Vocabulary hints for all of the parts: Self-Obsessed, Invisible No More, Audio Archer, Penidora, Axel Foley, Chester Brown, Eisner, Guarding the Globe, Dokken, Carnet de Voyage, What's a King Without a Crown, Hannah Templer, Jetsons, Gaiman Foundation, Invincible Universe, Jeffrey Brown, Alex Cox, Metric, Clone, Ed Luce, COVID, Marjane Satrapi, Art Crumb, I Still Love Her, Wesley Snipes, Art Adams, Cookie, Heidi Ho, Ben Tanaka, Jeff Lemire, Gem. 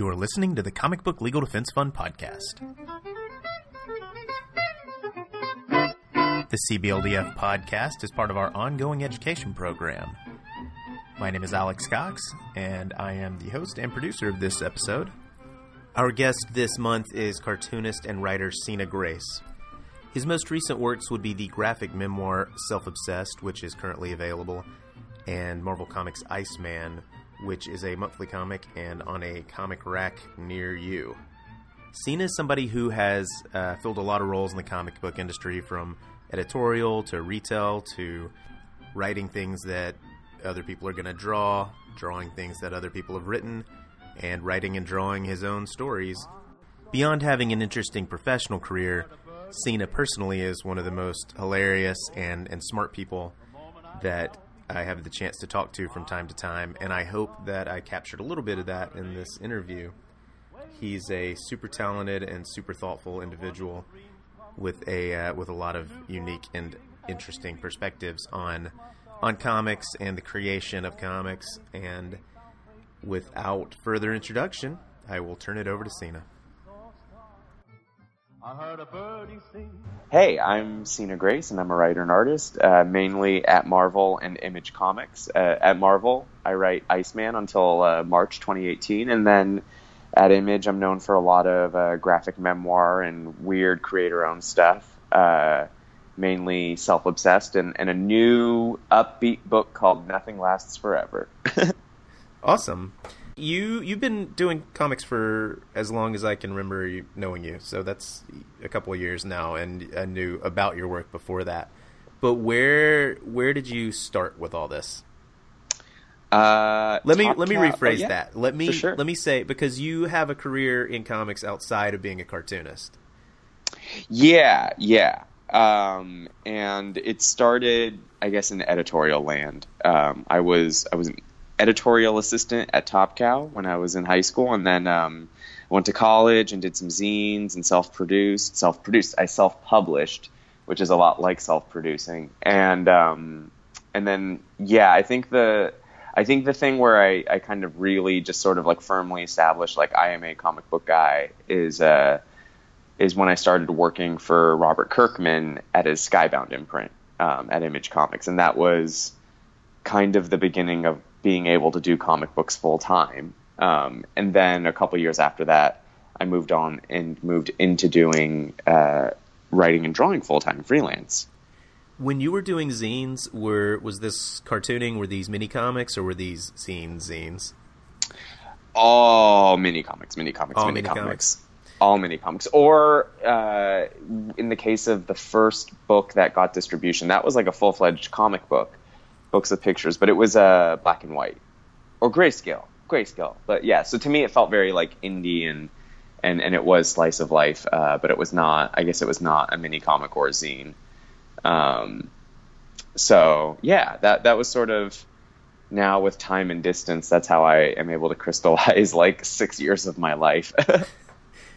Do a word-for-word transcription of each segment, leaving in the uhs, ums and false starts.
You are listening to the Comic Book Legal Defense Fund podcast. The C B L D F podcast is part of our ongoing education program. My name is Alex Cox, and I am the host and producer of this episode. Our guest this month is cartoonist and writer Sina Grace. His most recent works would be the graphic memoir Self-Obsessed, which is currently available, and Marvel Comics Iceman, which is a monthly comic and on a comic rack near you. Sina is somebody who has uh, filled a lot of roles in the comic book industry, from editorial to retail to writing things that other people are going to draw, drawing things that other people have written, and writing and drawing his own stories. Beyond having an interesting professional career, Sina personally is one of the most hilarious and, and smart people that I have the chance to talk to from time to time, and I hope that I captured a little bit of that in this interview. He's a super talented and super thoughtful individual with a uh, with a lot of unique and interesting perspectives on on comics and the creation of comics. And without further introduction, I will turn it over to Sina. I heard a birdie sing. Hey, I'm Sina Grace, and I'm a writer and artist, uh, mainly at Marvel and Image Comics. Uh, at Marvel, I write Iceman until uh, March twenty eighteen, and then at Image, I'm known for a lot of uh, graphic memoir and weird creator-owned stuff, uh, mainly Self-Obsessed, and, and a new upbeat book called Nothing Lasts Forever. Awesome. You, you've been doing comics for as long as I can remember knowing you, so that's a couple of years now, and I knew about your work before that. But where where did you start with all this? Uh, let me let me rephrase oh, yeah. that. Let me sure. let me say, because you have a career in comics outside of being a cartoonist. Yeah, yeah. Um, and it started, I guess, in editorial land. Um, I was I was. editorial assistant at Top Cow when I was in high school, and then um, I went to college and did some zines and self-produced. Self-produced, I self-published, which is a lot like self-producing. And um, and then yeah, I think the I think the thing where I, I kind of really just sort of like firmly established like I am a comic book guy is uh, is when I started working for Robert Kirkman at his Skybound imprint um, at Image Comics, and that was kind of the beginning of being able to do comic books full time. Um, and then a couple years after that, I moved on and moved into doing uh, writing and drawing full time freelance. When you were doing zines, were was this cartooning? Were these mini comics, or were these zines? Zines? All mini comics, mini comics, all mini, mini comics. comics, all mini comics. Or uh, in the case of the first book that got distribution, that was like a full fledged comic book. Books of pictures, but it was uh, black and white or grayscale, grayscale. But yeah, so to me, it felt very like indie and and, and it was slice of life, uh, but it was not. I guess it was not a mini comic or a zine. Um, so yeah, that that was sort of now with time and distance. That's how I am able to crystallize like six years of my life.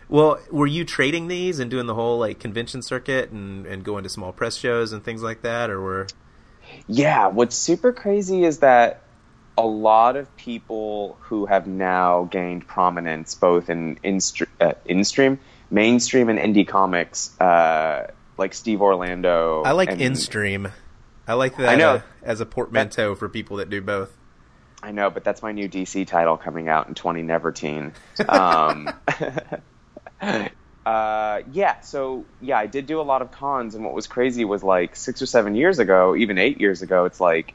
Well, were you trading these and doing the whole like convention circuit and and going to small press shows and things like that, or were? Yeah, what's super crazy is that a lot of people who have now gained prominence both in in, uh, in stream, mainstream, and indie comics, uh, like Steve Orlando. I like and, in-stream. I like that I know, uh, as a portmanteau that, for people that do both. I know, but that's my new D C title coming out in twenty Neverteen. Um, Uh, yeah, so, yeah, I did do a lot of cons, and what was crazy was, like, six or seven years ago, even eight years ago, it's like,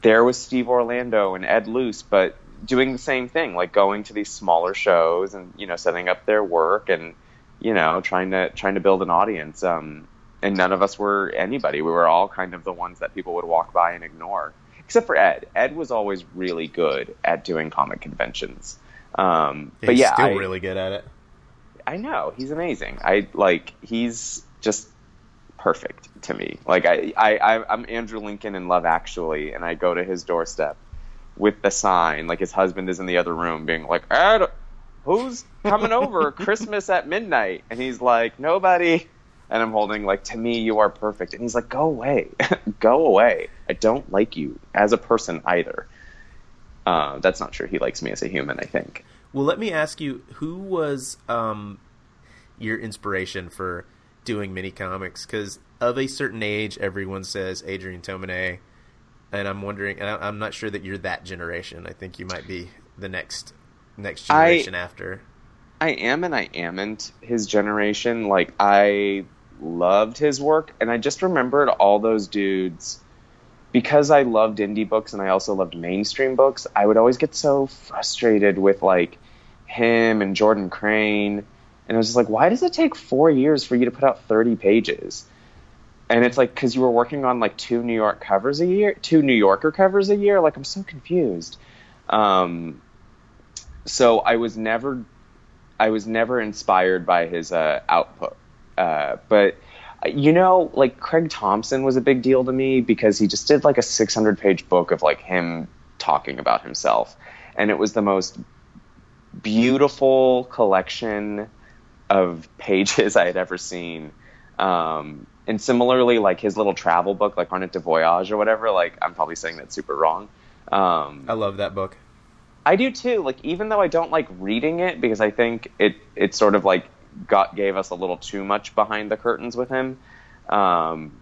there was Steve Orlando and Ed Luce, but doing the same thing, like, going to these smaller shows and, you know, setting up their work and, you know, trying to, trying to build an audience, um, and none of us were anybody. We were all kind of the ones that people would walk by and ignore, except for Ed. Ed was always really good at doing comic conventions, um, but yeah. He's still I, really good at it. I know, he's amazing. I like he's just perfect to me. Like I, I, I'm Andrew Lincoln in Love Actually, and I go to his doorstep with the sign. Like his husband is in the other room, being like, Ed, "Who's coming over Christmas at midnight?" And he's like, "Nobody." And I'm holding like, "To me, you are perfect." And he's like, "Go away, go away. I don't like you as a person either." Uh, that's not true. He likes me as a human, I think. Well, let me ask you, who was um, your inspiration for doing mini comics? Because of a certain age, everyone says Adrian Tomine, and I'm wondering, and I'm not sure that you're that generation. I think you might be the next next generation I, after. I am, and I amn't his generation. Like, I loved his work, and I just remembered all those dudes. Because I loved indie books and I also loved mainstream books, I would always get so frustrated with, like, him and Jordan Crane. And I was just like, why does it take four years for you to put out thirty pages? And it's like, because you were working on, like, two New York covers a year, two New Yorker covers a year. Like, I'm so confused. Um, so I was never, I was never inspired by his uh, output. Uh, but... You know, like, Craig Thompson was a big deal to me because he just did, like, a six hundred page book of, like, him talking about himself. And it was the most beautiful collection of pages I had ever seen. Um, and similarly, like, his little travel book, like, Carnet de Voyage or whatever, like, I'm probably saying that super wrong. Um, I love that book. I do, too. Like, even though I don't like reading it because I think it it's sort of, like, got gave us a little too much behind the curtains with him. Um,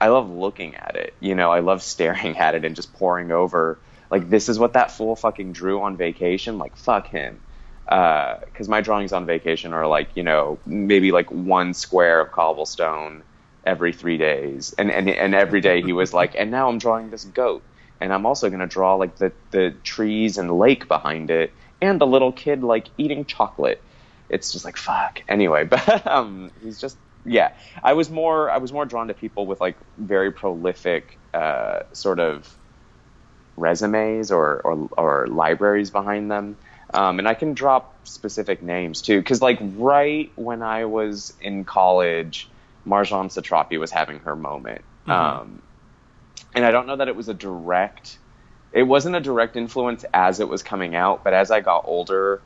I love looking at it. You know, I love staring at it and just poring over, like, this is what that fool fucking drew on vacation. Like, fuck him. Uh, because my drawings on vacation are, like, you know, maybe like one square of cobblestone every three days. And, and, and every day he was like, and now I'm drawing this goat. And I'm also going to draw, like, the, the trees and lake behind it. And the little kid, like, eating chocolate. It's just like, fuck. Anyway, but um, he's just, yeah. I was more, I was more drawn to people with, like, very prolific uh, sort of resumes or, or or libraries behind them. Um, and I can drop specific names too, because, like, right when I was in college, Marjane Satrapi was having her moment, mm-hmm. um, and I don't know that it was a direct, it wasn't a direct influence as it was coming out, but as I got older.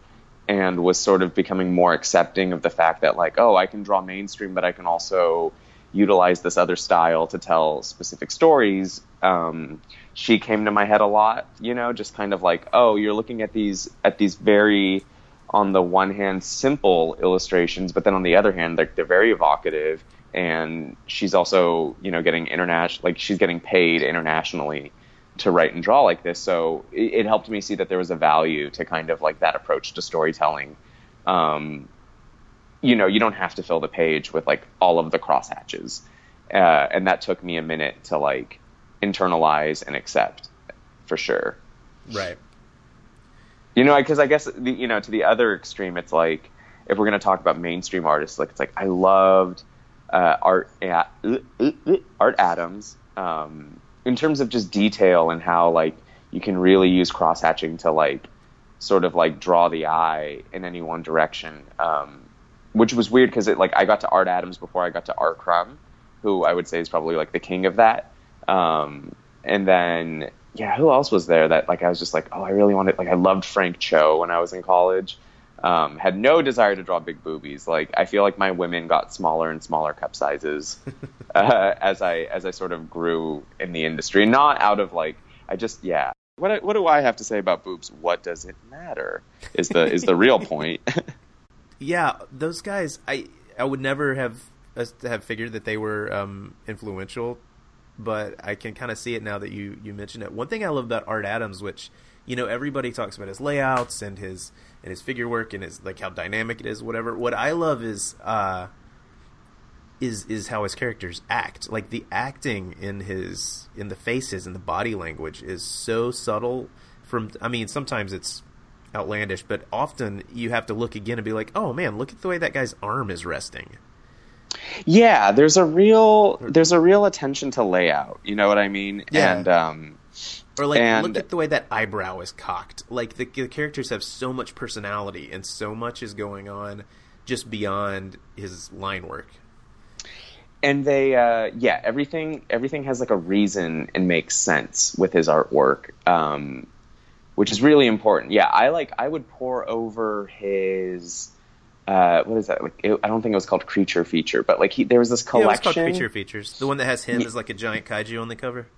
And was sort of becoming more accepting of the fact that, like, oh, I can draw mainstream, but I can also utilize this other style to tell specific stories. Um, she came to my head a lot, you know, just kind of like, oh, you're looking at these at these very, on the one hand, simple illustrations, but then on the other hand, they're, they're very evocative. And she's also, you know, getting international, like, she's getting paid internationally to write and draw like this. So it, it helped me see that there was a value to kind of, like, that approach to storytelling. Um, you know, you don't have to fill the page with, like, all of the crosshatches. Uh, and that took me a minute to, like, internalize and accept for sure. Right. You know, because I, I guess, the, you know, to the other extreme, it's like, if we're going to talk about mainstream artists, like, it's like, I loved uh, Art, uh, uh, uh, uh, Art Adams, um, in terms of just detail and how, like, you can really use crosshatching to, like, sort of, like, draw the eye in any one direction, um, which was weird because it, like, I got to Art Adams before I got to Art Crumb, who I would say is probably, like, the king of that. Um, and then, yeah, who else was there that, like, I was just like, oh, I really wanted, like, I loved Frank Cho when I was in college. Um, had no desire to draw big boobies. Like, I feel like my women got smaller and smaller cup sizes uh, as I as I sort of grew in the industry. Not out of, like, I just yeah. What what do I have to say about boobs? What does it matter? Is the is the real point. Yeah, those guys. I I would never have have figured that they were um, influential, but I can kind of see it now that you you mentioned it. One thing I love about Art Adams, which, you know, everybody talks about his layouts and his and his figure work and his, like, how dynamic it is, whatever. What I love is uh, is is how his characters act. Like, the acting in his in the faces and the body language is so subtle. From I mean, sometimes it's outlandish, but often you have to look again and be like, oh man, look at the way that guy's arm is resting. Yeah, there's a real there's a real attention to layout. You know what I mean? Yeah. And, um, Or, like, and, look at the way that eyebrow is cocked. Like, the, the characters have so much personality, and so much is going on just beyond his line work. And they, uh, yeah, everything everything has, like, a reason and makes sense with his artwork, um, which is really important. Yeah, I, like, I would pore over his, uh, what is that? Like, it, I don't think it was called Creature Feature, but, like, he, there was this collection. Yeah, it was called Creature Features. The one that has him yeah. as, like, a giant kaiju on the cover.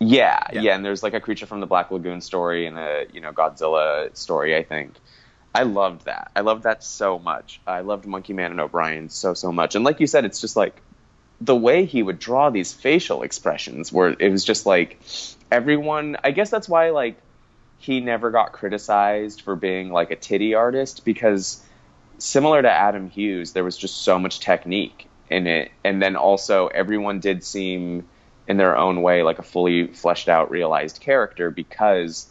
Yeah, yeah, yeah, and there's, like, a Creature from the Black Lagoon story and a, you know, Godzilla story, I think. I loved that. I loved that so much. I loved Monkey Man and O'Brien so, so much. And like you said, it's just like the way he would draw these facial expressions where it was just like everyone, I guess that's why like he never got criticized for being like a titty artist, because similar to Adam Hughes, there was just so much technique in it. And then also everyone did seem in their own way like a fully fleshed out, realized character, because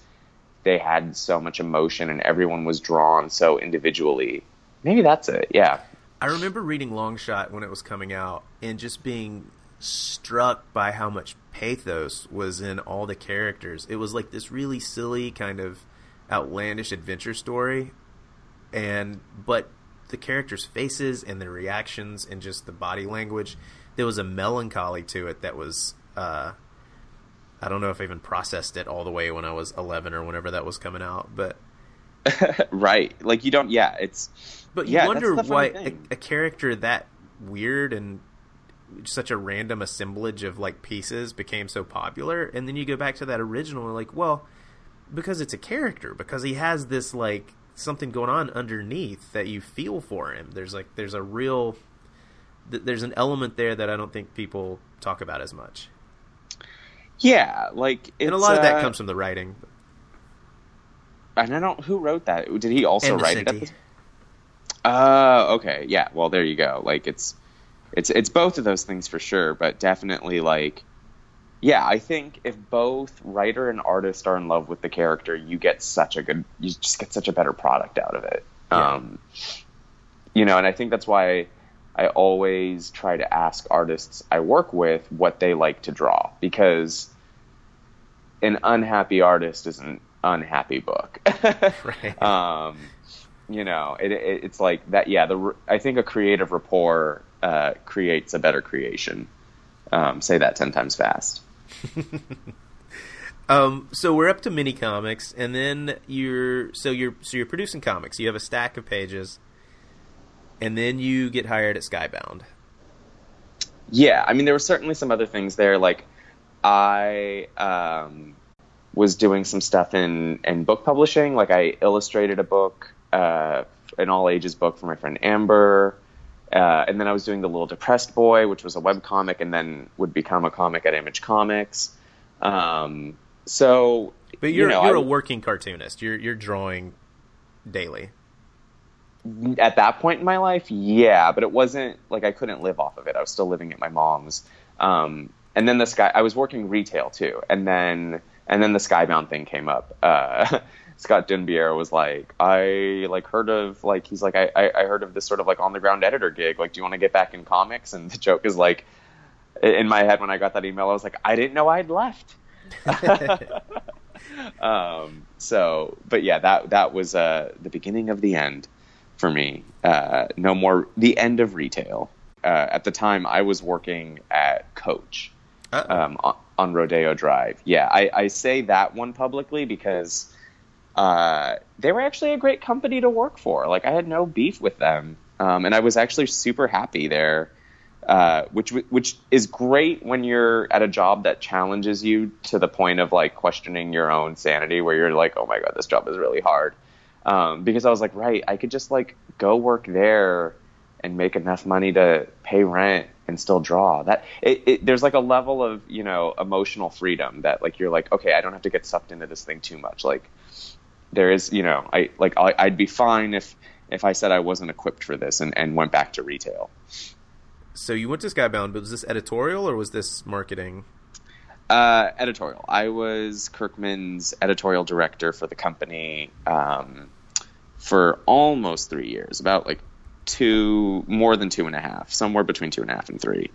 they had so much emotion and everyone was drawn so individually. Maybe that's it. Yeah. I remember reading Longshot when it was coming out and just being struck by how much pathos was in all the characters. It was like this really silly kind of outlandish adventure story, and but the characters' faces and their reactions and just the body language, there was a melancholy to it that was uh I don't know if I even processed it all the way when I was eleven or whenever that was coming out, but right, like you don't, yeah, it's, but you yeah, wonder why a, a character that weird and such a random assemblage of like pieces became so popular. And then you go back to that original and like, well, because it's a character, because he has this like something going on underneath that you feel for him. There's like, there's a real, th- there's an element there that I don't think people talk about as much. Yeah, like it's, and a lot of that uh, comes from the writing. And I don't, who wrote that? Did he also and write it? At the, uh, okay, yeah. Well, there you go. Like it's, it's, it's both of those things for sure. But definitely, like, yeah, I think if both writer and artist are in love with the character, you get such a good, you just get such a better product out of it. Yeah. Um, you know, and I think that's why I always try to ask artists I work with what they like to draw, because an unhappy artist is an unhappy book. Right. Um, you know, it, it, it's like that. Yeah. The, I think a creative rapport uh, creates a better creation. Um, say that ten times fast. um, so we're up to mini comics, and then you're, so you're, so you're producing comics. You have a stack of pages. And then you get hired at Skybound. Yeah, I mean, there were certainly some other things there. Like, I um, was doing some stuff in, in book publishing. Like, I illustrated a book, uh, an all-ages book for my friend Amber. Uh, and then I was doing The Little Depressed Boy, which was a webcomic, and then would become a comic at Image Comics. Um, so, But you're, you know, you're I, a working cartoonist. You're You're drawing daily. At that point in my life, yeah, but it wasn't like I couldn't live off of it. I was still living at my mom's, um, and then the sky. I was working retail too, and then and then the Skybound thing came up. Uh, Scott Dunbier was like, I like heard of like he's like I, I I heard of this sort of like on the ground editor gig. Like, do you want to get back in comics? And the joke is like, in my head when I got that email, I was like, I didn't know I'd left. um. So, but yeah, that that was uh the beginning of the end. For me, uh, no more the end of retail. Uh, at the time, I was working at Coach oh. um, on, on Rodeo Drive. Yeah, I, I say that one publicly because uh, they were actually a great company to work for. Like, I had no beef with them, um, and I was actually super happy there, uh, which which is great when you're at a job that challenges you to the point of like questioning your own sanity, where you're like, oh my god, this job is really hard. Um, because I was like, right, I could just like go work there and make enough money to pay rent and still draw. That it, it, there's like a level of, you know, emotional freedom that like you're like, okay, I don't have to get sucked into this thing too much. Like there is, you know, I like I, I'd be fine if if I said I wasn't equipped for this and, and went back to retail. So you went to Skybound, but was this editorial or was this marketing? Uh, editorial. I was Kirkman's editorial director for the company. Um, for almost three years, about like two, more than two and a half, somewhere between two and a half and three.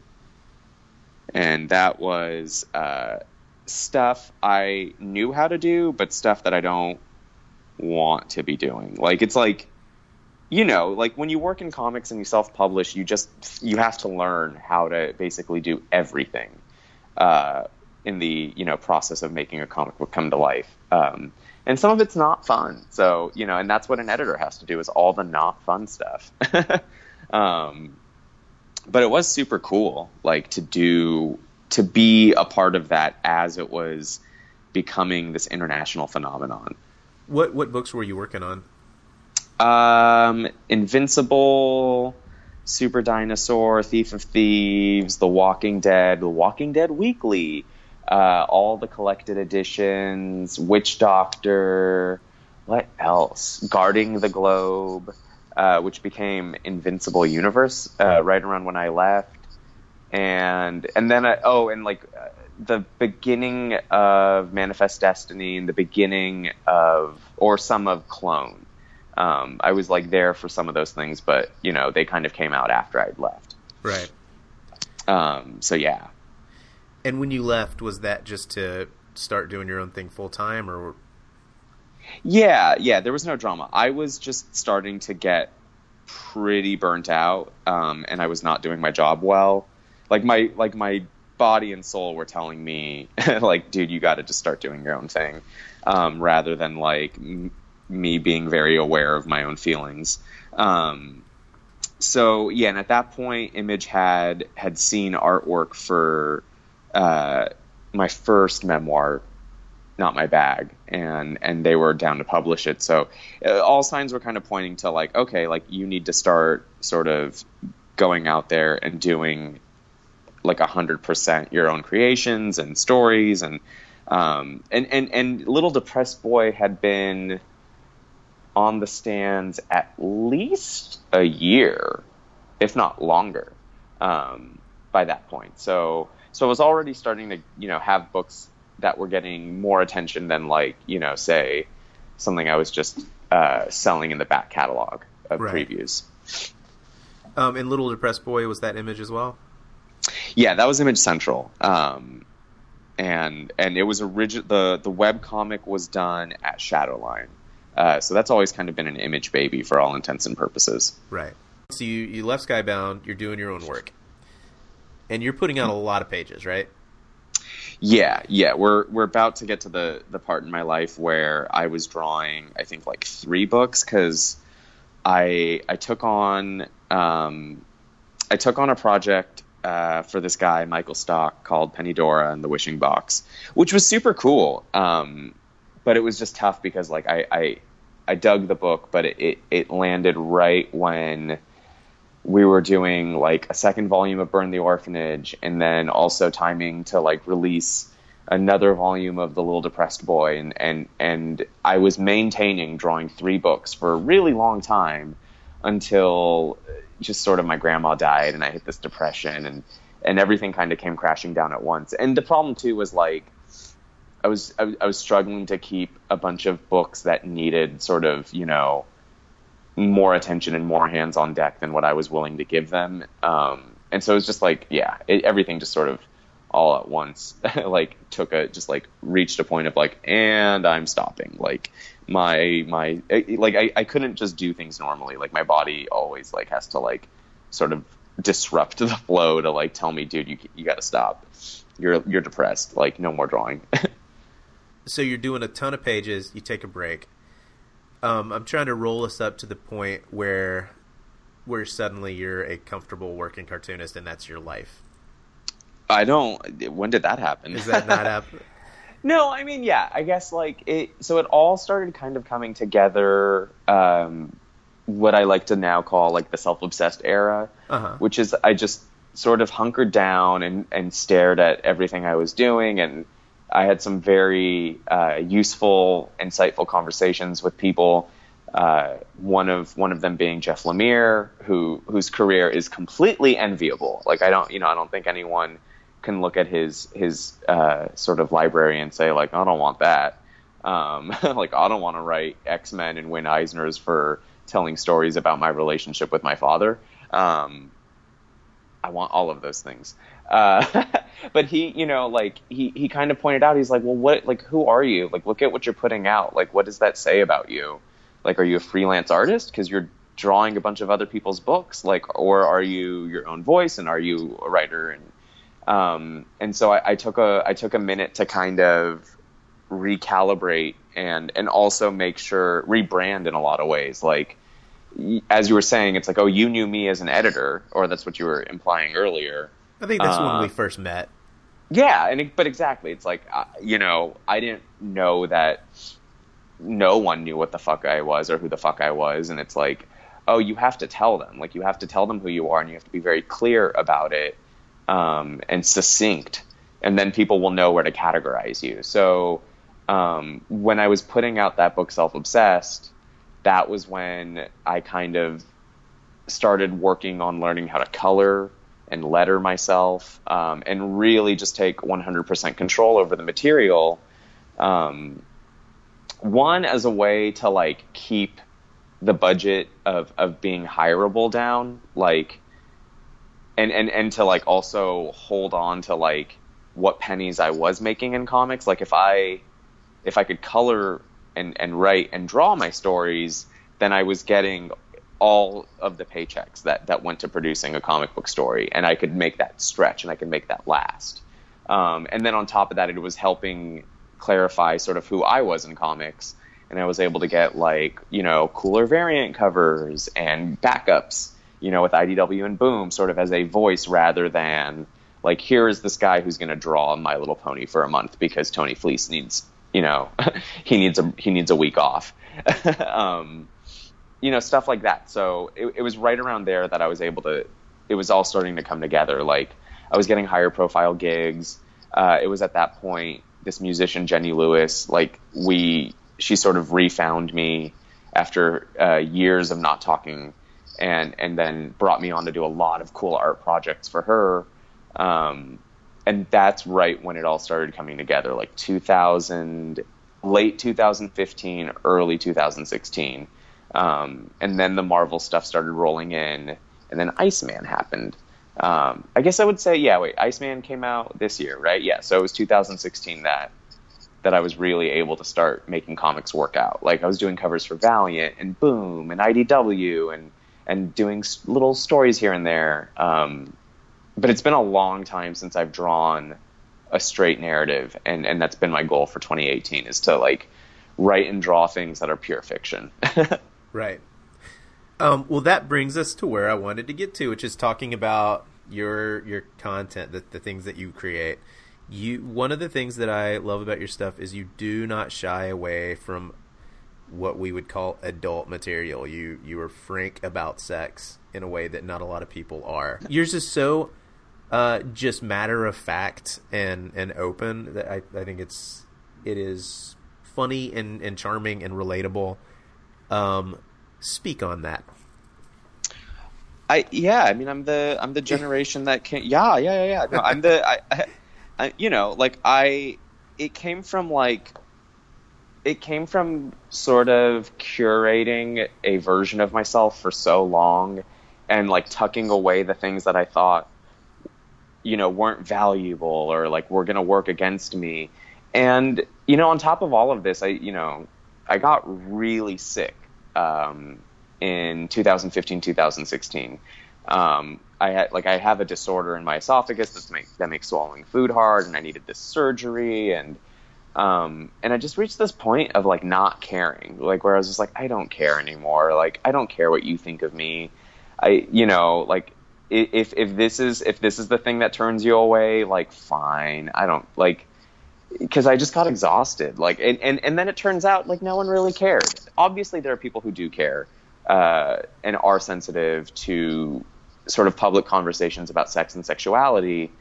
And that was uh, stuff I knew how to do, but stuff that I don't want to be doing. Like, it's like, you know, like when you work in comics and you self-publish, you just, you have to learn how to basically do everything uh, in the, you know, process of making a comic book come to life. Um, And some of it's not fun. So, you know, and that's what an editor has to do, is all the not fun stuff. um, but it was super cool, like, to do, to be a part of that as it was becoming this international phenomenon. What what books were you working on? Um, Invincible, Super Dinosaur, Thief of Thieves, The Walking Dead, The Walking Dead Weekly, uh, all the collected editions, Witch Doctor, what else? Guarding the Globe, uh, which became Invincible Universe uh, right around when I left. And and then, I, oh, and like uh, the beginning of Manifest Destiny and the beginning of, or some of Clone. Um, I was like there for some of those things, but you know, they kind of came out after I'd left. Right. Um, so yeah. And when you left, was that just to start doing your own thing full time, or? Yeah. Yeah. There was no drama. I was just starting to get pretty burnt out. Um, and I was not doing my job well. Like my, like my body and soul were telling me like, dude, you got to just start doing your own thing. Um, rather than like m- me being very aware of my own feelings. Um, so yeah. And at that point, Image had, had seen artwork for, uh, my first memoir, Not My Bag. And, and they were down to publish it. So uh, all signs were kind of pointing to like, okay, like you need to start sort of going out there and doing like a hundred percent your own creations and stories. And, um, and, and, and Little Depressed Boy had been on the stands at least a year, if not longer, um, by that point. So, so I was already starting to, you know, have books that were getting more attention than like, you know, say something I was just, uh, selling in the back catalog of right. previews. Um, and Little Depressed Boy, was that Image as well? Yeah, that was Image Central. Um, and, and it was original, the, the webcomic was done at Shadowline. Uh, so that's always kind of been an Image baby for all intents and purposes. Right. So you, you left Skybound, you're doing your own work, and you're putting out a lot of pages, right? Yeah, yeah. We're we're about to get to the, the part in my life where I was drawing, I think, like three books, because I I took on um, I took on a project uh, for this guy Michael Stock called Penidora and the Wishing Box, which was super cool. Um, But it was just tough because, like, I I, I dug the book, but it, it, it landed right when we were doing, like, a second volume of Burn the Orphanage, and then also timing to, like, release another volume of The Little Depressed Boy. And, and, and I was maintaining drawing three books for a really long time until just sort of my grandma died and I hit this depression, and, and everything kind of came crashing down at once. And the problem, too, was, like, I was I was struggling to keep a bunch of books that needed sort of, you know, more attention and more hands on deck than what I was willing to give them. Um, and so it was just like, yeah, it, everything just sort of all at once, like took a just like reached a point of like, and I'm stopping. Like my my like I, I couldn't just do things normally. Like my body always like has to like sort of disrupt the flow to like tell me, dude, you you got to stop. You're you're depressed. Like no more drawing. So you're doing a ton of pages, you take a break. Um, I'm trying to roll us up to the point where where suddenly you're a comfortable working cartoonist and that's your life. I don't... When did that happen? Is that not happen? No, I mean, yeah. I guess, like, it... So it all started kind of coming together, um, what I like to now call, like, the self-obsessed era, uh-huh. which is I just sort of hunkered down and, and stared at everything I was doing, and I had some very uh, useful, insightful conversations with people. Uh, one of one of them being Jeff Lemire, who whose career is completely enviable. Like I don't, you know, I don't think anyone can look at his his uh, sort of library and say like, I don't want that. Um, like I don't want to write X-Men and win Eisners for telling stories about my relationship with my father. Um, I want all of those things. Uh, but he, you know, like he, he kind of pointed out, he's like, well, what, like, who are you? Like, look at what you're putting out. Like, what does that say about you? Like, are you a freelance artist? 'Cause you're drawing a bunch of other people's books. Like, or are you your own voice and are you a writer? And, um, and so I, I took a, I took a minute to kind of recalibrate and, and also make sure rebrand in a lot of ways. Like, as you were saying, it's like, oh, you knew me as an editor, or that's what you were implying earlier. I think that's uh, when we first met. Yeah, and it, but exactly. It's like, uh, you know, I didn't know that no one knew what the fuck I was or who the fuck I was. And it's like, oh, you have to tell them. Like, you have to tell them who you are, and you have to be very clear about it, um, and succinct. And then people will know where to categorize you. So um, when I was putting out that book, Self-Obsessed, that was when I kind of started working on learning how to color and letter myself, um, and really just take one hundred percent control over the material. Um, one, as a way to, like, keep the budget of, of being hireable down, like, and, and, and to, like, also hold on to, like, what pennies I was making in comics. Like, if I, if I could color and, and write and draw my stories, then I was getting all of the paychecks that, that went to producing a comic book story, and I could make that stretch, and I could make that last. Um, and then on top of that, it was helping clarify sort of who I was in comics. And I was able to get, like, you know, cooler variant covers and backups, you know, with I D W and Boom, sort of as a voice, rather than, like, here is this guy who's going to draw My Little Pony for a month because Tony Fleece needs, you know, he needs a he needs a week off, um, you know, stuff like that. So it, it was right around there that I was able to. It was all starting to come together. Like, I was getting higher profile gigs. Uh, it was at that point this musician Jenny Lewis, like we. She sort of refound me after uh, years of not talking, and and then brought me on to do a lot of cool art projects for her. Um, and that's right when it all started coming together, like two thousand, late twenty fifteen, early two thousand sixteen. Um, and then the Marvel stuff started rolling in, and then Iceman happened. Um, I guess I would say, yeah, wait, Iceman came out this year, right? Yeah, so it was two thousand sixteen that. that I was really able to start making comics work out. Like, I was doing covers for Valiant and Boom and I D W and, and doing little stories here and there. Um, but it's been a long time since I've drawn a straight narrative. And, and that's been my goal for twenty eighteen, is to, like, write and draw things that are pure fiction. Right. Um, well, that brings us to where I wanted to get to, which is talking about your, your content, the, the things that you create. You, one of the things that I love about your stuff is you do not shy away from what we would call adult material. You you are frank about sex in a way that not a lot of people are. Yours is so uh, just matter of fact and, and open that I, I think it's it is funny and, and charming and relatable. Um, speak on that. I yeah, I mean I'm the I'm the generation that can't. Yeah, yeah, yeah, yeah. No, I'm the. I, I, you know, like I, it came from like, it came from sort of curating a version of myself for so long, and like tucking away the things that I thought, you know, weren't valuable or like were going to work against me. And, you know, on top of all of this, I, you know, I got really sick, um, in two thousand fifteen, two thousand sixteen, um, I had like I have a disorder in my esophagus that's make, that makes swallowing food hard, and I needed this surgery, and um, and I just reached this point of like not caring, like where I was just like, I don't care anymore, like I don't care what you think of me, I you know like if if this is if this is the thing that turns you away, like fine, I don't like because I just got exhausted, like and, and and then it turns out like no one really cared. Obviously there are people who do care uh, and are sensitive to sort of public conversations about sex and sexuality.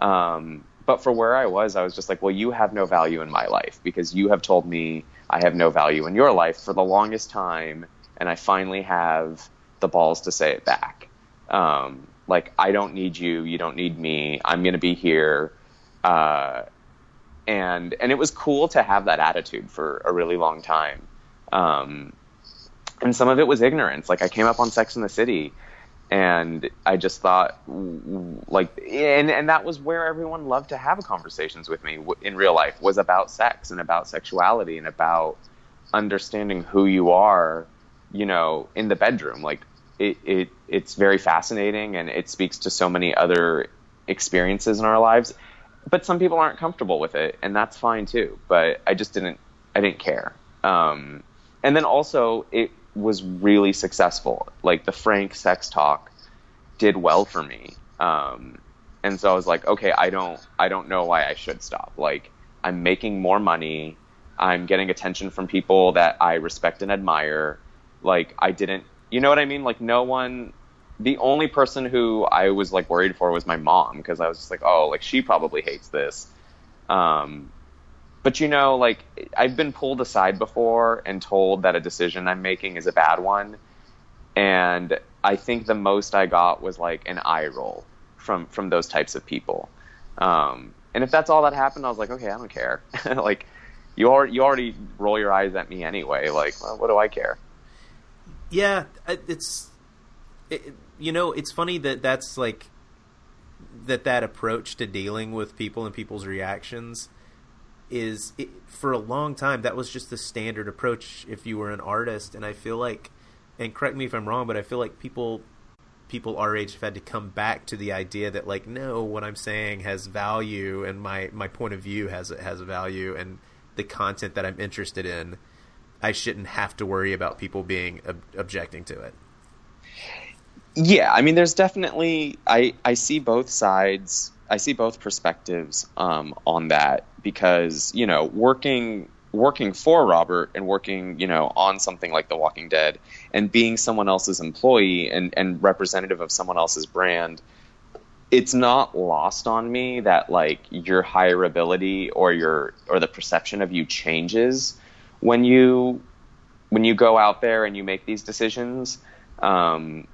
Um, but for where I was, I was just like, well, you have no value in my life because you have told me I have no value in your life for the longest time. And I finally have the balls to say it back. Um, like, I don't need you. You don't need me. I'm going to be here. Uh, and, and it was cool to have that attitude for a really long time. Um, and some of it was ignorance. Like I came up on Sex and the City, and I just thought, like, and, and that was where everyone loved to have conversations with me in real life, was about sex and about sexuality and about understanding who you are, you know, in the bedroom. Like, it, it it's very fascinating, and it speaks to so many other experiences in our lives. But some people aren't comfortable with it, and that's fine too. But I just didn't, I didn't care. Um, and then also, it was really successful. Like the Frank sex talk did well for me. Um, and so I was like, okay, I don't, I don't know why I should stop. Like I'm making more money. I'm getting attention from people that I respect and admire. Like, I didn't, you know what I mean? Like, no one, the only person who I was, like, worried for was my mom, because I was just like, oh, like, she probably hates this. Um, but, you know, like, I've been pulled aside before and told that a decision I'm making is a bad one. And I think the most I got was, like, an eye roll from, from those types of people. Um, and if that's all that happened, I was like, okay, I don't care. Like, you already, you already roll your eyes at me anyway. Like, well, what do I care? Yeah, it's, it, you know, it's funny that that's like, that that approach to dealing with people and people's reactions is, it, for a long time, that was just the standard approach if you were an artist. And I feel like, and correct me if I'm wrong, but I feel like people, people our age have had to come back to the idea that, like, no, what I'm saying has value, and my, my point of view has, has value, and the content that I'm interested in, I shouldn't have to worry about people being ob- objecting to it. Yeah. I mean, there's definitely, I, I see both sides. I see both perspectives um, on that, because, you know, working, working for Robert and working, you know, on something like The Walking Dead and being someone else's employee and, and representative of someone else's brand, it's not lost on me that, like, your hireability or your, or the perception of you changes when you, when you go out there and you make these decisions. Um,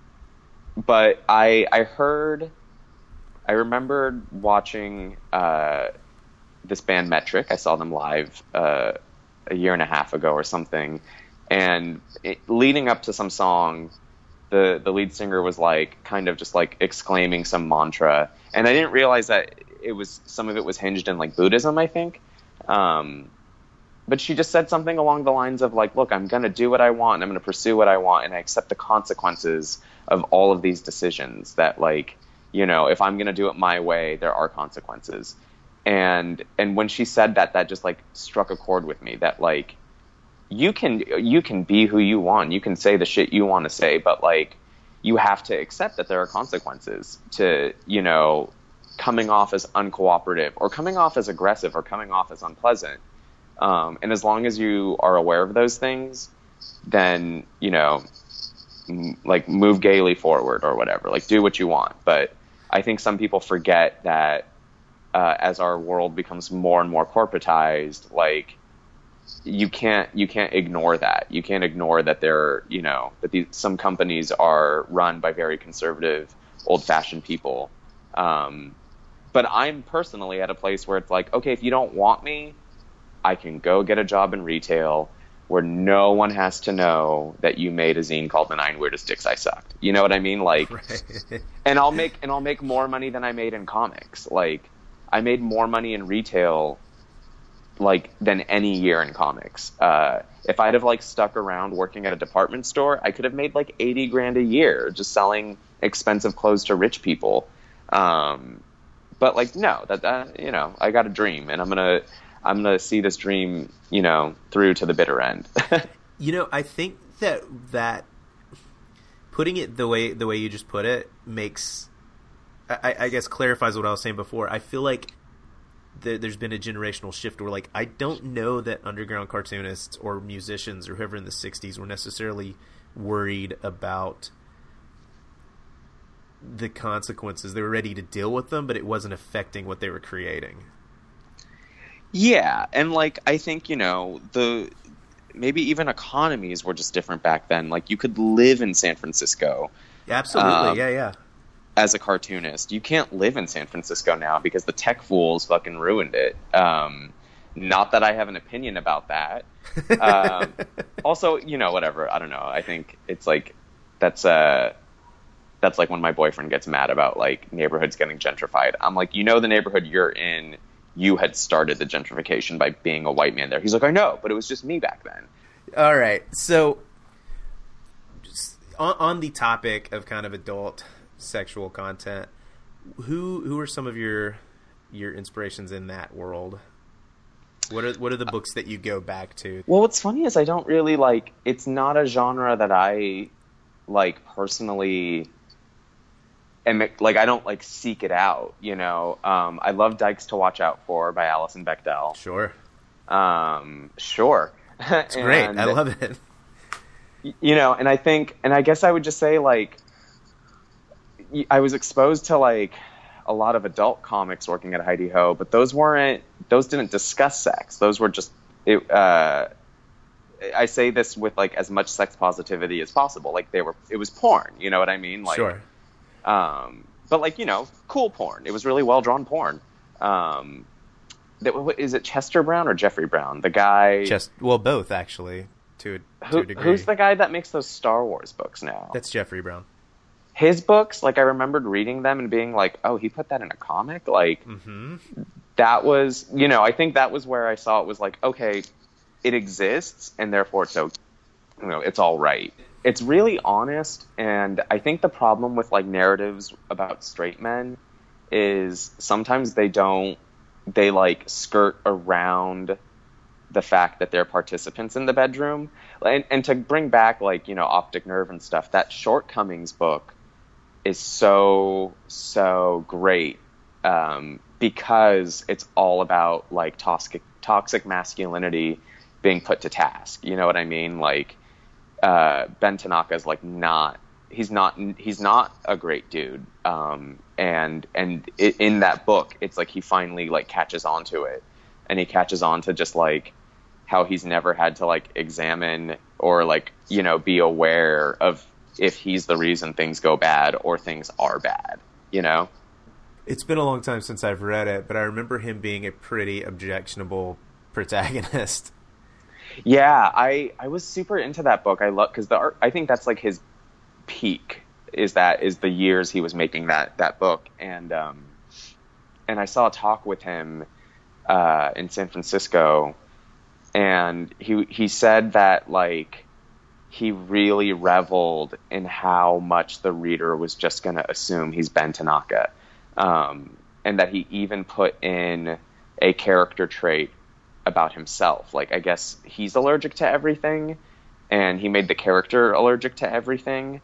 but I, I heard, I remembered watching, uh, this band Metric. I saw them live, uh, a year and a half ago or something. And it, leading up to some song, the, the lead singer was, like, kind of just, like, exclaiming some mantra. And I didn't realize that it was, some of it was hinged in, like, Buddhism, I think. Um, But she just said something along the lines of, like, look, I'm going to do what I want, and I'm going to pursue what I want, and I accept the consequences of all of these decisions, that, like, you know, if I'm going to do it my way, there are consequences. And and when she said that, that just, like, struck a chord with me, that, like, you can you can be who you want. You can say the shit you want to say, but, like, you have to accept that there are consequences to, you know, coming off as uncooperative or coming off as aggressive or coming off as unpleasant. Um, and as long as you are aware of those things, then, you know, m- like move gaily forward or whatever, like do what you want. But I think some people forget that, uh, as our world becomes more and more corporatized, like you can't, you can't ignore that. You can't ignore that there, you know, that these, some companies are run by very conservative, old fashioned people. Um, but I'm personally at a place where it's like, okay, if you don't want me, I can go get a job in retail where no one has to know that you made a zine called The Nine Weirdest Dicks I Sucked. You know what I mean? Like, right. and I'll make, and I'll make more money than I made in comics. Like, I made more money in retail, like, than any year in comics. Uh, if I'd have, like, stuck around working at a department store, I could have made like eighty grand a year just selling expensive clothes to rich people. Um, but like, no, that, that, you know, I got a dream, and I'm going to, I'm going to see this dream, you know, through to the bitter end. You know, I think that that putting it the way the way you just put it makes, I, I guess, clarifies what I was saying before. I feel like the, there's been a generational shift where, like, I don't know that underground cartoonists or musicians or whoever in the sixties were necessarily worried about the consequences. They were ready to deal with them, but it wasn't affecting what they were creating. Yeah, and, like, I think, you know, the maybe even economies were just different back then. Like, you could live in San Francisco. Yeah, absolutely, um, yeah, yeah. As a cartoonist. You can't live in San Francisco now because the tech fools fucking ruined it. Um, not that I have an opinion about that. Um, also, you know, whatever, I don't know. I think it's, like, that's, uh, that's like, when my boyfriend gets mad about, like, neighborhoods getting gentrified. I'm like, you know the neighborhood you're in, you had started the gentrification by being a white man there. He's like, I know, but it was just me back then. All right. So just on, on the topic of kind of adult sexual content, who who are some of your your inspirations in that world? What are what are the books that you go back to? Well, what's funny is I don't really like, it's not a genre that I like personally, and, like, I don't, like, seek it out, you know. Um, I love Dykes to Watch Out For by Alison Bechdel. Sure. Um, sure. It's and, great. I love it. You know, and I think, and I guess I would just say, like, I was exposed to, like, a lot of adult comics working at Heidi Ho, but those weren't, those didn't discuss sex. Those were just, it, uh, I say this with, like, as much sex positivity as possible. Like, they were, it was porn, you know what I mean? Like, sure. Um, but, like, you know, cool porn. It was really well-drawn porn. Um, that, what, is it Chester Brown or Jeffrey Brown? The guy... Just, well, both, actually, to a, who, to a degree. Who's the guy that makes those Star Wars books now? That's Jeffrey Brown. His books, like, I remembered reading them and being like, oh, he put that in a comic? Like, mm-hmm. That was, you know, I think that was where I saw it was like, okay, it exists, and therefore it's, okay. You know, it's all right. It's really honest, and I think the problem with, like, narratives about straight men is sometimes they don't, they, like, skirt around the fact that they're participants in the bedroom. And, and to bring back, like, you know, Optic Nerve and stuff, that Shortcomings book is so, so great um, because it's all about, like, toxic, toxic masculinity being put to task. You know what I mean? Like, uh, Ben Tanaka is, like, not, he's not, he's not a great dude. Um, and, and it, in that book, it's like he finally, like, catches on to it, and he catches on to just, like, how he's never had to, like, examine or, like, you know, be aware of if he's the reason things go bad or things are bad, you know? It's been a long time since I've read it, but I remember him being a pretty objectionable protagonist. Yeah, I, I was super into that book. I love, because the art, I think that's, like, his peak is that is the years he was making that, that book. And, um, and I saw a talk with him uh, in San Francisco, and he he said that, like, he really reveled in how much the reader was just going to assume he's Ben Tanaka, um, and that he even put in a character trait about himself. Like, I guess he's allergic to everything, and he made the character allergic to everything.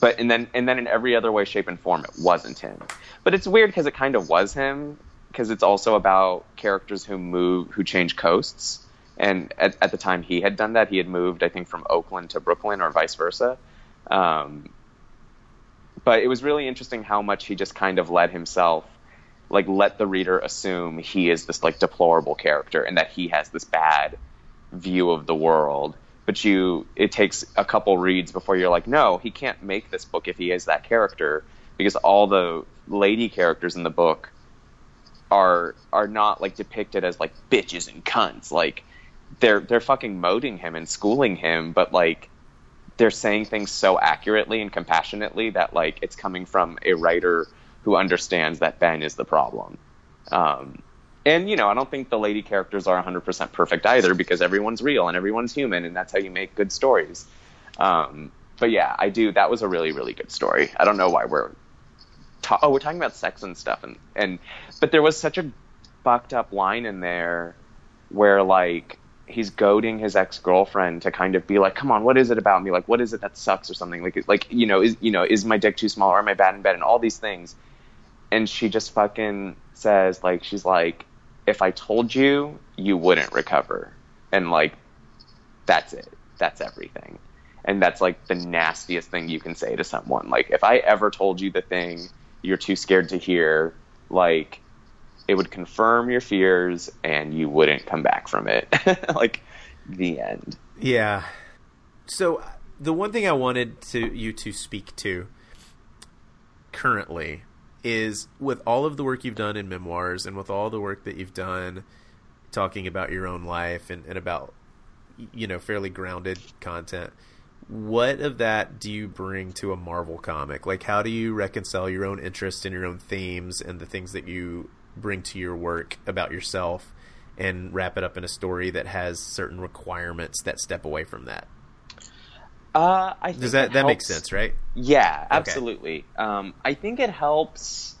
But and then and then in every other way, shape, and form, it wasn't him. But it's weird because it kind of was him, because it's also about characters who move, who change coasts. And at, at the time he had done that, he had moved, I think, from Oakland to Brooklyn or vice versa. Um, but it was really interesting how much he just kind of let himself, like, let the reader assume he is this, like, deplorable character and that he has this bad view of the world. But you, it takes a couple reads before you're like, no, he can't make this book if he is that character, because all the lady characters in the book are are not, like, depicted as, like, bitches and cunts. Like, they're they're fucking moting him and schooling him, but, like, they're saying things so accurately and compassionately that, like, it's coming from a writer who understands that Ben is the problem. Um, and, you know, I don't think the lady characters are one hundred percent perfect either, because everyone's real and everyone's human, and that's how you make good stories. Um, but, yeah, I do. That was a really, really good story. I don't know why we're... Ta- oh, we're talking about sex and stuff. and and But there was such a fucked up line in there where, like, he's goading his ex-girlfriend to kind of be like, come on, what is it about me? Like, what is it that sucks or something? Like, like you know, is you know, is my dick too small, or am I bad in bed, and all these things. And she just fucking says, like, she's like, if I told you, you wouldn't recover. And, like, that's it. That's everything. And that's, like, the nastiest thing you can say to someone. Like, if I ever told you the thing you're too scared to hear, like, it would confirm your fears and you wouldn't come back from it. Like, the end. Yeah. So the one thing I wanted to you to speak to currently is, with all of the work you've done in memoirs and with all the work that you've done talking about your own life and, and about, you know, fairly grounded content, what of that do you bring to a Marvel comic? Like, how do you reconcile your own interest in your own themes and the things that you bring to your work about yourself and wrap it up in a story that has certain requirements that step away from that? Uh, I think Does that, that makes sense, right? Yeah, absolutely. Okay. Um, I think it helps.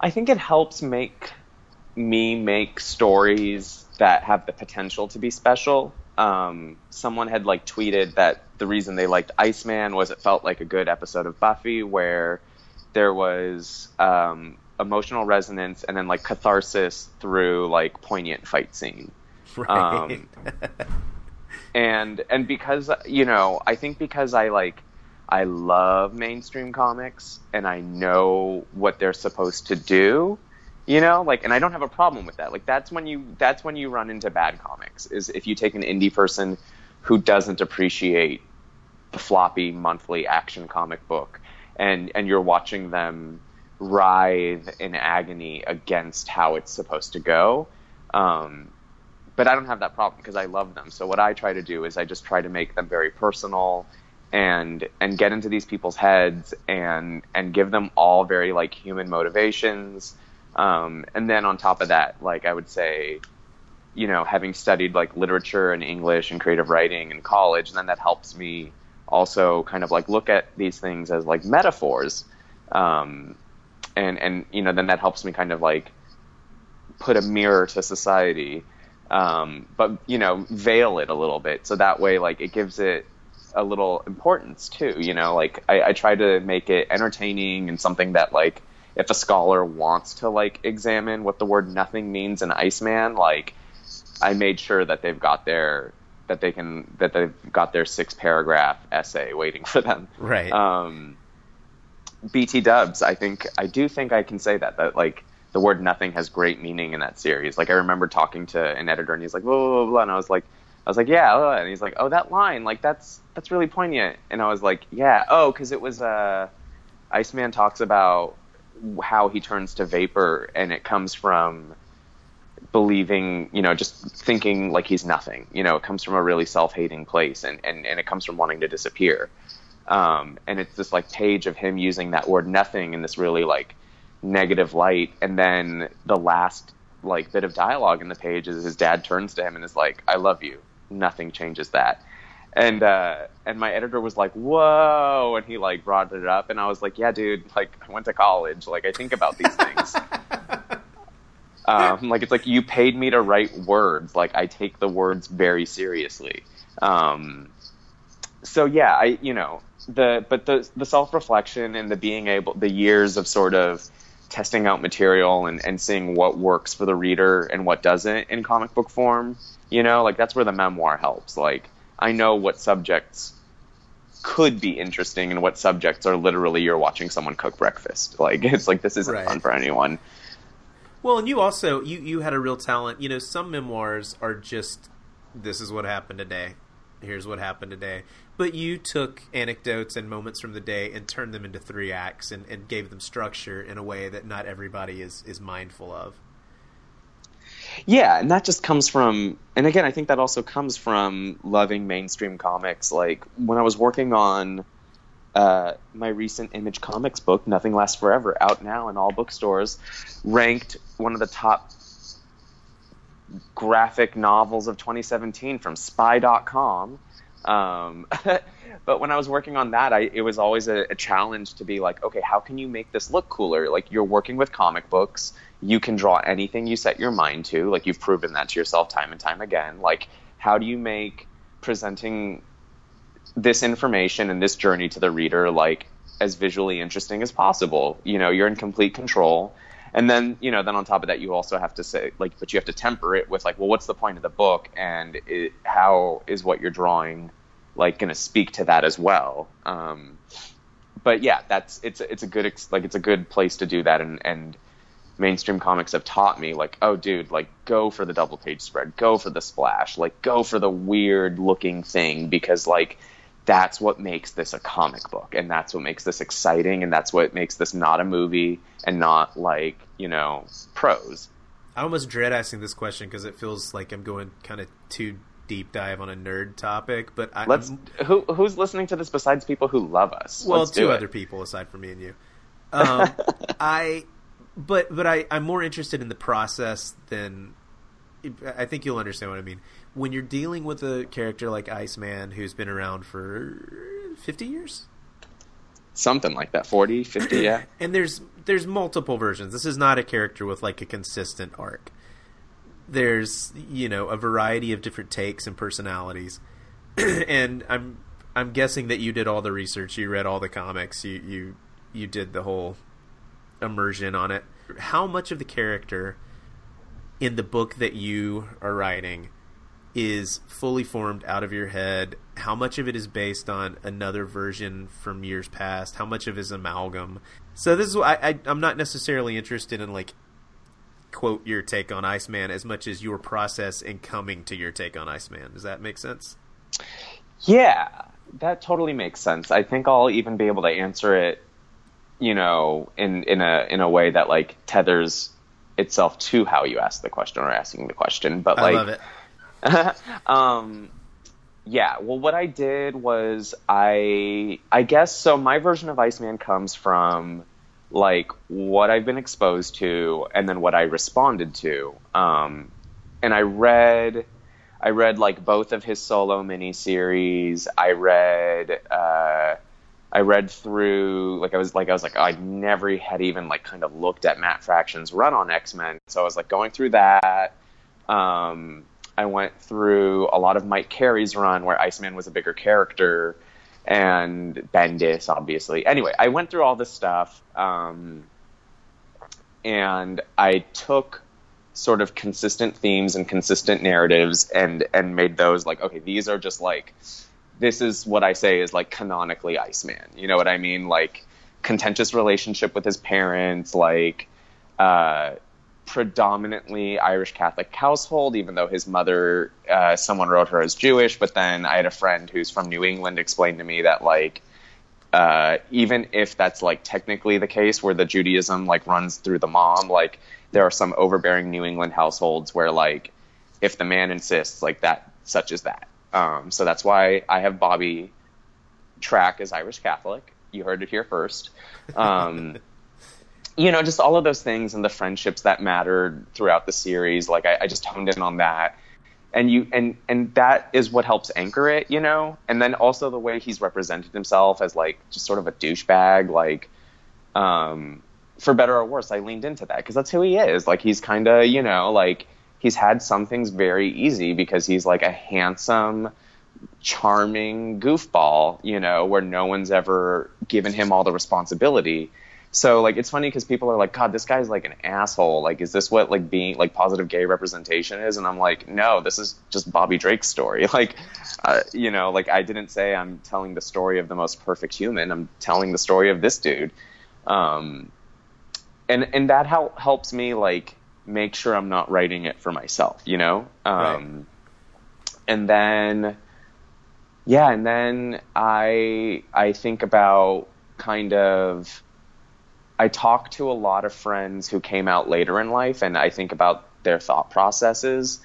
I think it helps make me make stories that have the potential to be special. Um, someone had, like, tweeted that the reason they liked Iceman was it felt like a good episode of Buffy, where there was, um, emotional resonance and then like catharsis through like poignant fight scene. Right. Um, and and because, you know, I think because I like I love mainstream comics and I know what they're supposed to do, you know, like, and I don't have a problem with that. Like that's when you that's when you run into bad comics, is if you take an indie person who doesn't appreciate the floppy monthly action comic book and and you're watching them writhe in agony against how it's supposed to go. Um, but I don't have that problem because I love them. So what I try to do is I just try to make them very personal and and get into these people's heads and and give them all very like human motivations. Um, and then on top of that, like I would say, you know, having studied like literature and English and creative writing in college, and then that helps me also kind of like look at these things as like metaphors. Um, and, and, you know, then that helps me kind of like put a mirror to society. Um, but, you know, veil it a little bit. So that way, like, it gives it a little importance too, you know, like I, I try to make it entertaining and something that like, if a scholar wants to like examine what the word nothing means in Iceman, like I made sure that they've got their, that they can, that they've got their six paragraph essay waiting for them. Right. Um, B T Dubs. I think, I do think I can say that, that like the word nothing has great meaning in that series. Like I remember talking to an editor and he's like, blah, blah, blah, blah. And I was like, I was like, yeah. And he's like, oh, that line, like that's, that's really poignant. And I was like, yeah. Oh, cause it was, uh, Iceman talks about how he turns to vapor, and it comes from believing, you know, just thinking like he's nothing, you know, it comes from a really self-hating place, and, and, and it comes from wanting to disappear. Um, and it's this like page of him using that word nothing in this really like negative light. And then the last like bit of dialogue in the page is his dad turns to him and is like, I love you. Nothing changes that. And, uh, and my editor was like, whoa. And he like brought it up and I was like, yeah, dude, like I went to college. Like I think about these things. um, like, it's like, you paid me to write words. Like I take the words very seriously. Um, so yeah, I, you know, the, but the, the self-reflection and the being able, the years of sort of testing out material and, and seeing what works for the reader and what doesn't in comic book form, you know, like that's where the memoir helps. Like, I know what subjects could be interesting and what subjects are literally you're watching someone cook breakfast. Like, it's like, this isn't right. fun for anyone. Well, and you also, you, you had a real talent. You know, some memoirs are just, this is what happened today. Here's what happened today. But you took anecdotes and moments from the day and turned them into three acts and, and gave them structure in a way that not everybody is, is mindful of. Yeah, and that just comes from, and again, I think that also comes from loving mainstream comics. Like, when I was working on uh, my recent Image Comics book, Nothing Lasts Forever, out now in all bookstores, ranked one of the top graphic novels of twenty seventeen from spy dot com. Um, but when I was working on that, I, it was always a, a challenge to be like, okay, how can you make this look cooler? Like, you're working with comic books. You can draw anything you set your mind to. Like, you've proven that to yourself time and time again. Like, how do you make presenting this information and this journey to the reader, like, as visually interesting as possible? You know, you're in complete control. And then, you know, then on top of that, you also have to say, like, but you have to temper it with, like, well, what's the point of the book? And it, how is what you're drawing, like, going to speak to that as well? Um, but, yeah, that's it's it's a good, like, it's a good place to do that. And, and mainstream comics have taught me, like, oh, dude, like, go for the double-page spread. Go for the splash. Like, go for the weird-looking thing because, like, that's what makes this a comic book, and that's what makes this exciting, and that's what makes this not a movie and not, like, you know, prose. I almost dread asking this question because it feels like I'm going kind of too deep dive on a nerd topic. But I, let's who who's listening to this besides people who love us? Well, let's two other people aside from me and you. Um, I, but but I I'm more interested in the process than. I think you'll understand what I mean. When you're dealing with a character like Iceman who's been around for fifty years? Something like that, forty, fifty, yeah. And there's there's multiple versions. This is not a character with like a consistent arc. There's, you know, a variety of different takes and personalities. And I'm I'm guessing that you did all the research, you read all the comics, you you, you did the whole immersion on it. character, how much of the character in the book that you are writing is fully formed out of your head, how much of it is based on another version from years past, how much of it is amalgam. So this is why I, I, I'm not necessarily interested in, like, quote, your take on Iceman as much as your process in coming to your take on Iceman. Does that make sense? Yeah, that totally makes sense. I think I'll even be able to answer it, you know, in, in a in a way that, like, tethers itself to how you ask the question or asking the question. But, like, I love it. um, yeah, well, what I did was I, I guess, so my version of Iceman comes from, like, what I've been exposed to and then what I responded to. Um, and I read, I read, like, both of his solo miniseries. I read, uh, I read through, like, I was, like, I was, like, I never had even, like, kind of looked at Matt Fraction's run on X-Men. So I was, like, going through that, um... I went through a lot of Mike Carey's run where Iceman was a bigger character, and Bendis, obviously. Anyway, I went through all this stuff, um, and I took sort of consistent themes and consistent narratives and, and made those, like, okay, these are just, like, this is what I say is, like, canonically Iceman. You know what I mean? Like, contentious relationship with his parents, like, uh, predominantly Irish Catholic household, even though his mother, uh, someone wrote her as Jewish. But then I had a friend who's from New England explain to me that, like, uh, even if that's, like, technically the case where the Judaism, like, runs through the mom, like, there are some overbearing New England households where, like, if the man insists, like, that, such is that. Um, so that's why I have Bobby track as Irish Catholic. You heard it here first. Um, You know, just all of those things and the friendships that mattered throughout the series. Like, I, I just honed in on that. And you and and that is what helps anchor it, you know? And then also the way he's represented himself as, like, just sort of a douchebag. Like, um, for better or worse, I leaned into that because that's who he is. Like, he's kind of, you know, like, he's had some things very easy because he's, like, a handsome, charming goofball, you know, where no one's ever given him all the responsibility. So, like, it's funny because people are like, God, this guy's, like, an asshole. Like, is this what, like, being, like, positive gay representation is? And I'm like, no, this is just Bobby Drake's story. Like, uh, you know, like, I didn't say I'm telling the story of the most perfect human. I'm telling the story of this dude. Um, and and that help, helps me, like, make sure I'm not writing it for myself, you know? Um, right. And then, yeah, and then I I think about kind of... I talked to a lot of friends who came out later in life, and I think about their thought processes.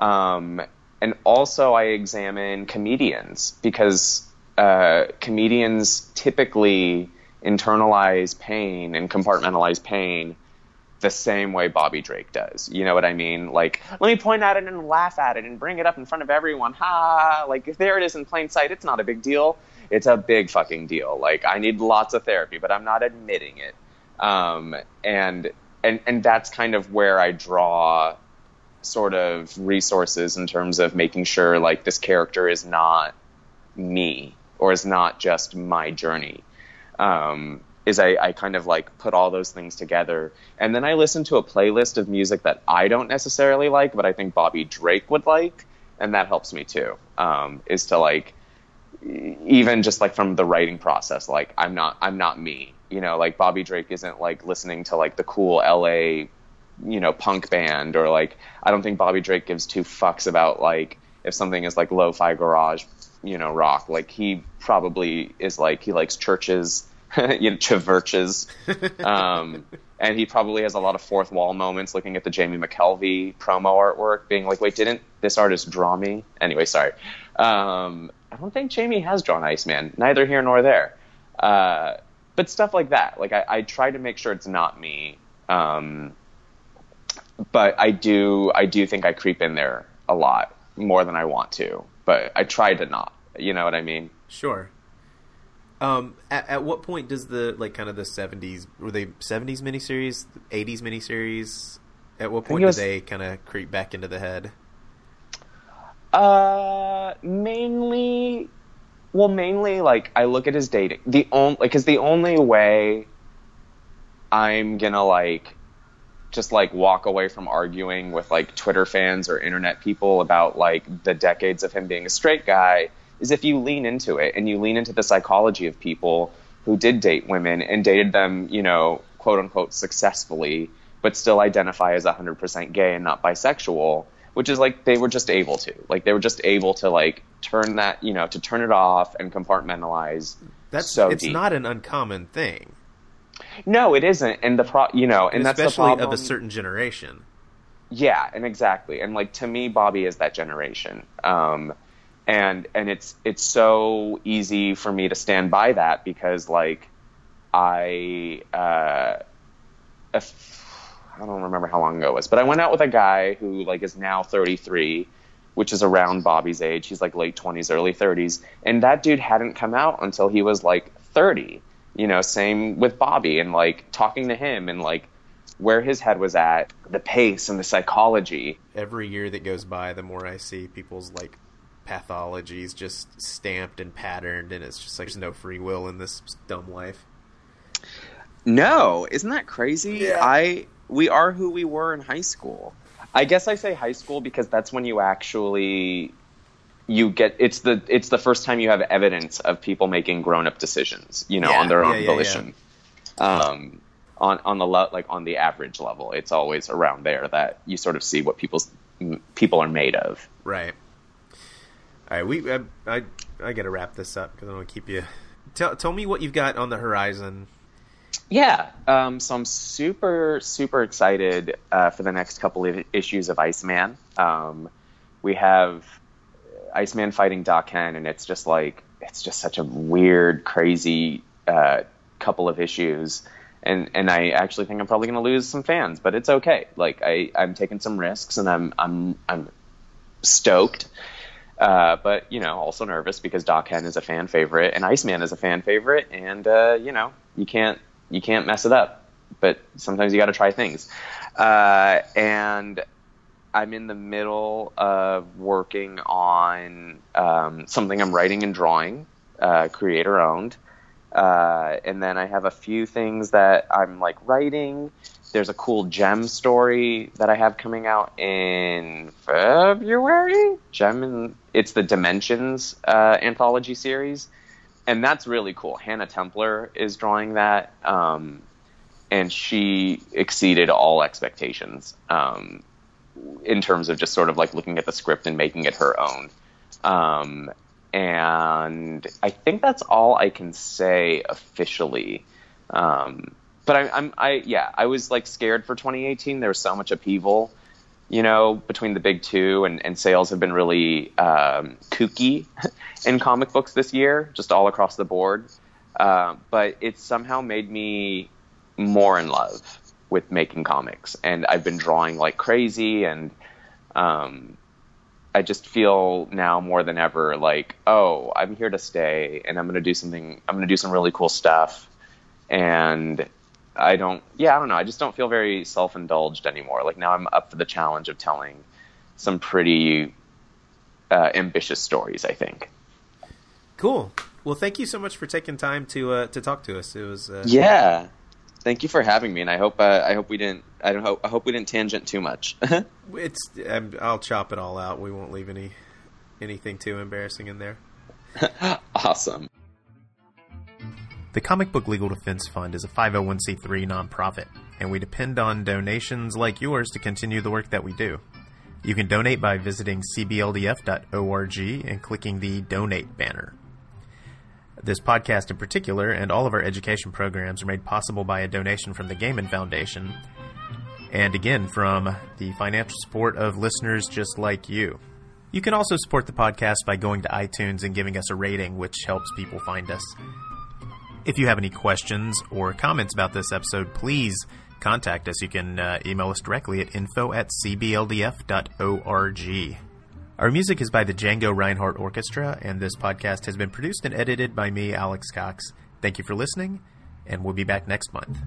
Um, and also I examine comedians because uh, comedians typically internalize pain and compartmentalize pain the same way Bobby Drake does. You know what I mean? Like, let me point at it and laugh at it and bring it up in front of everyone. Ha! Like, if there it is in plain sight, it's not a big deal. It's a big fucking deal. Like, I need lots of therapy, but I'm not admitting it. Um, and, and, and that's kind of where I draw sort of resources in terms of making sure, like, this character is not me or is not just my journey. Um, is I, I kind of, like, put all those things together. And then I listen to a playlist of music that I don't necessarily like, but I think Bobby Drake would like. And that helps me too, um, is to, like, even just, like, from the writing process, like, I'm not, I'm not me, you know, like, Bobby Drake isn't, like, listening to, like, the cool L A, you know, punk band, or, like, I don't think Bobby Drake gives two fucks about, like, if something is, like, lo-fi garage, you know, rock. Like, he probably is, like, he likes churches, you know, churches, um, and he probably has a lot of fourth wall moments looking at the Jamie McKelvey promo artwork being like, wait, didn't this artist draw me? Anyway, sorry. Um, I don't think Jamie has drawn Iceman, neither here nor there. Uh, but stuff like that. Like, I, I try to make sure it's not me. Um, but I do, I do think I creep in there a lot more than I want to, but I try to not, you know what I mean? Sure. Um, at, at what point does the, like, kind of the seventies, were they seventies miniseries, eighties miniseries? At what point was, do they kind of creep back into the head? Uh, mainly, well, mainly, like, I look at his dating. The only, like, 'cause the only way I'm gonna, like, just like walk away from arguing with like Twitter fans or internet people about like the decades of him being a straight guy is if you lean into it and you lean into the psychology of people who did date women and dated them, you know, quote unquote successfully, but still identify as one hundred percent gay and not bisexual, which is like they were just able to. Like they were just able to like turn that, you know, to turn it off and compartmentalize. That's so it's deep. Not an uncommon thing. No, it isn't. And the pro, you know, and, and that's the problem. Especially of a certain generation. Yeah, and exactly. And like to me, Bobby is that generation. Um, and and it's it's so easy for me to stand by that because like I uh, if, I don't remember how long ago it was, but I went out with a guy who like is now thirty-three, which is around Bobby's age. He's like late twenties, early thirties, and that dude hadn't come out until he was like thirty. You know, same with Bobby, and like talking to him and like where his head was at, the pace and the psychology. Every year that goes by, the more I see people's like pathologies just stamped and patterned, and it's just like there's no free will in this dumb life. No, isn't that crazy? Yeah. I we are who we were in high school. I guess I say high school because that's when you actually you get it's the it's the first time you have evidence of people making grown up decisions, you know, yeah, on their own yeah, volition. Yeah, yeah. Um, on on the lo- like on the average level, it's always around there that you sort of see what people's people are made of. Right. All right, we I I, I got to wrap this up because I don't want to keep you. Tell tell me what you've got on the horizon. Yeah, um, so I'm super, super excited uh, for the next couple of issues of Iceman. Um, we have Iceman fighting Dokken, and it's just like it's just such a weird, crazy uh, couple of issues. And and I actually think I'm probably going to lose some fans, but it's okay. Like I, I'm taking some risks, and I'm I'm I'm stoked. Uh, but, you know, also nervous because Dokken is a fan favorite and Iceman is a fan favorite. And, uh, you know, you can't you can't mess it up. But sometimes you got to try things. Uh, and I'm in the middle of working on um, something I'm writing and drawing, uh, creator owned. Uh, and then I have a few things that I'm like writing. There's a cool Gem story that I have coming out in February. Gem, and it's the Dimensions uh, anthology series. And that's really cool. Hannah Templer is drawing that. Um, and she exceeded all expectations um, in terms of just sort of like looking at the script and making it her own. Um, and I think that's all I can say officially. Um But I, I'm, I, yeah, I was like scared for twenty eighteen. There was so much upheaval, you know, between the big two, and, and sales have been really um, kooky in comic books this year, just all across the board. Uh, but it somehow made me more in love with making comics, and I've been drawing like crazy, and um, I just feel now more than ever like, oh, I'm here to stay, and I'm gonna do something. I'm gonna do some really cool stuff, and I don't, yeah, I don't know. I just don't feel very self-indulged anymore. Like now I'm up for the challenge of telling some pretty uh, ambitious stories, I think. Cool. Well, thank you so much for taking time to uh, to talk to us. It was uh... yeah. Thank you for having me, and I hope uh, I hope we didn't I don't hope I hope we didn't tangent too much. it's I'm, I'll chop it all out. We won't leave any anything too embarrassing in there. Awesome. The Comic Book Legal Defense Fund is a five oh one c three nonprofit, and we depend on donations like yours to continue the work that we do. You can donate by visiting c b l d f dot org and clicking the Donate banner. This podcast in particular and all of our education programs are made possible by a donation from the Gaiman Foundation, and again from the financial support of listeners just like you. You can also support the podcast by going to iTunes and giving us a rating, which helps people find us. If you have any questions or comments about this episode, please contact us. You can uh, email us directly at info at c b l d f dot org. Our music is by the Django Reinhardt Orchestra, and this podcast has been produced and edited by me, Alex Cox. Thank you for listening, and we'll be back next month.